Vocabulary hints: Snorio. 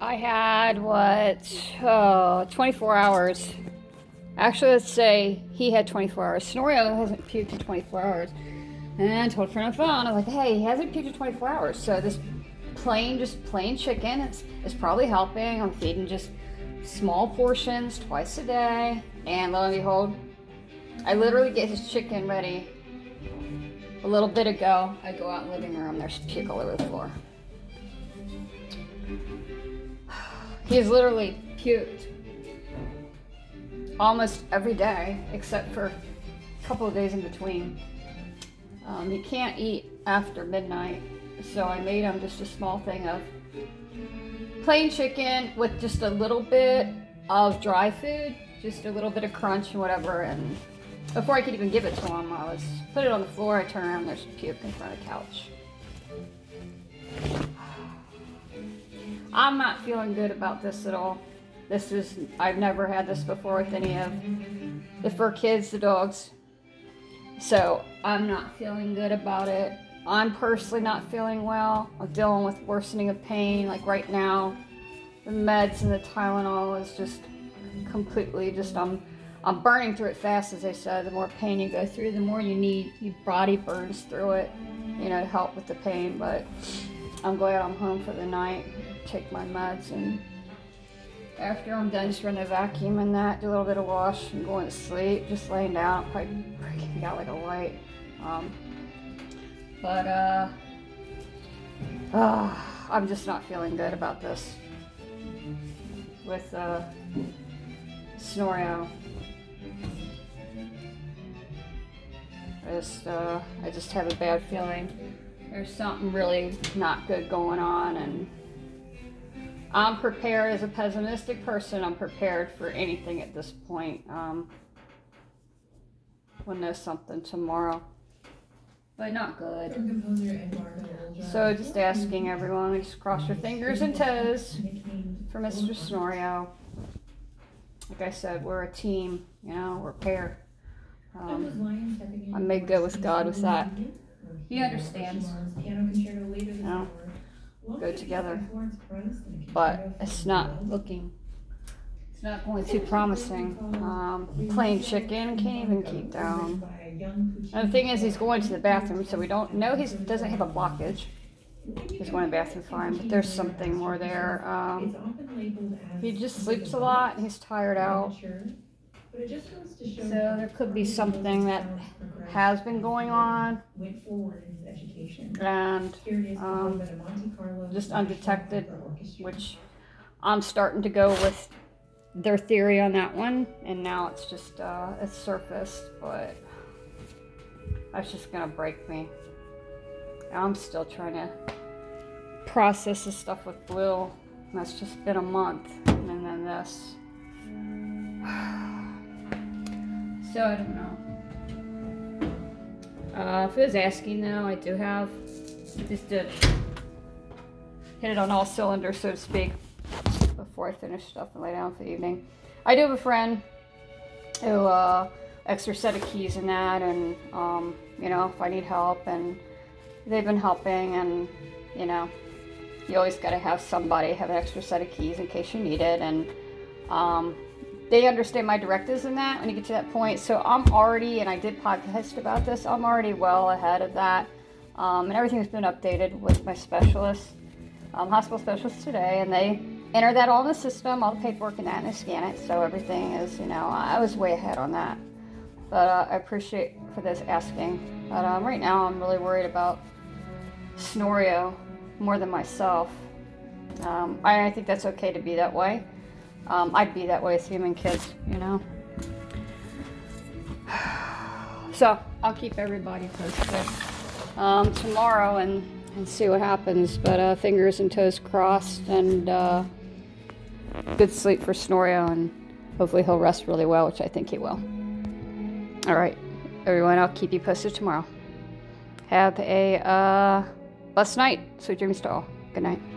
I had, 24 hours. Actually, let's say he had 24 hours. Snorio hasn't puked in 24 hours. And I told a friend on the phone, I was like, hey, he hasn't puked in 24 hours. So this plain chicken is probably helping. I'm feeding just small portions twice a day. And lo and behold, I literally get his chicken ready. A little bit ago, I go out in the living room, there's puke all over the floor. He's literally puked almost every day, except for a couple of days in between. He can't eat after midnight, so I made him just a small thing of plain chicken with just a little bit of dry food, just a little bit of crunch and whatever. And before I could even give it to him, I was put it on the floor, I turned around, there's puke in front of the couch. I'm not feeling good about this at all. I've never had this before with any of the fur kids, the dogs. So I'm not feeling good about it. I'm personally not feeling well. I'm dealing with worsening of pain. Like right now, the meds and the Tylenol is just completely just, I'm burning through it fast, as I said. The more pain you go through, the more you need. Your body burns through it, to help with the pain. But I'm glad I'm home for the night, take my meds, and after I'm done, just run a vacuum and that, do a little bit of wash, and going to sleep, just laying down. I'm probably freaking out like a light. I'm just not feeling good about this with Snorio. I just have a bad feeling. There's something really not good going on, and I'm prepared as a pessimistic person. I'm prepared for anything at this point. We'll know something tomorrow, but not good. So just asking everyone, just cross your fingers and toes for Mr. Snorio. Like I said, we're a team, we're a pair. I may go with God with that. He understands. Go together. But it's not going too promising. Plain chicken, can't even keep down. And the thing is, he's going to the bathroom, so we don't know he doesn't have a blockage. He's going to the bathroom fine, but there's something more there. He just sleeps a lot, and he's tired out. So there could be something that has been going on and just undetected, which I'm starting to go with their theory on that one, and now it's just it's surfaced, but that's just gonna break me. I'm still trying to process this stuff with Blue. That's just been a month, and then this. So I don't know. If it was asking though, I do have just to hit it on all cylinders, so to speak, before I finish stuff and lay down for the evening. I do have a friend who extra set of keys in that, and if I need help, and they've been helping, and you always gotta have somebody have an extra set of keys in case you need it, and they understand my directives in that when you get to that point. So I'm already, and I did podcast about this, I'm already well ahead of that. And everything's been updated with my specialist, hospital specialist today, and they enter that all in the system, all the paperwork and that, and they scan it. So everything is, I was way ahead on that. But I appreciate for this asking. But right now I'm really worried about Snorio more than myself. I think that's okay to be that way. I'd be that way with human kids, So I'll keep everybody posted tomorrow and see what happens. But fingers and toes crossed, and good sleep for Snorio, and hopefully he'll rest really well, which I think he will. All right, everyone, I'll keep you posted tomorrow. Have a blessed night. Sweet dreams to all. Good night.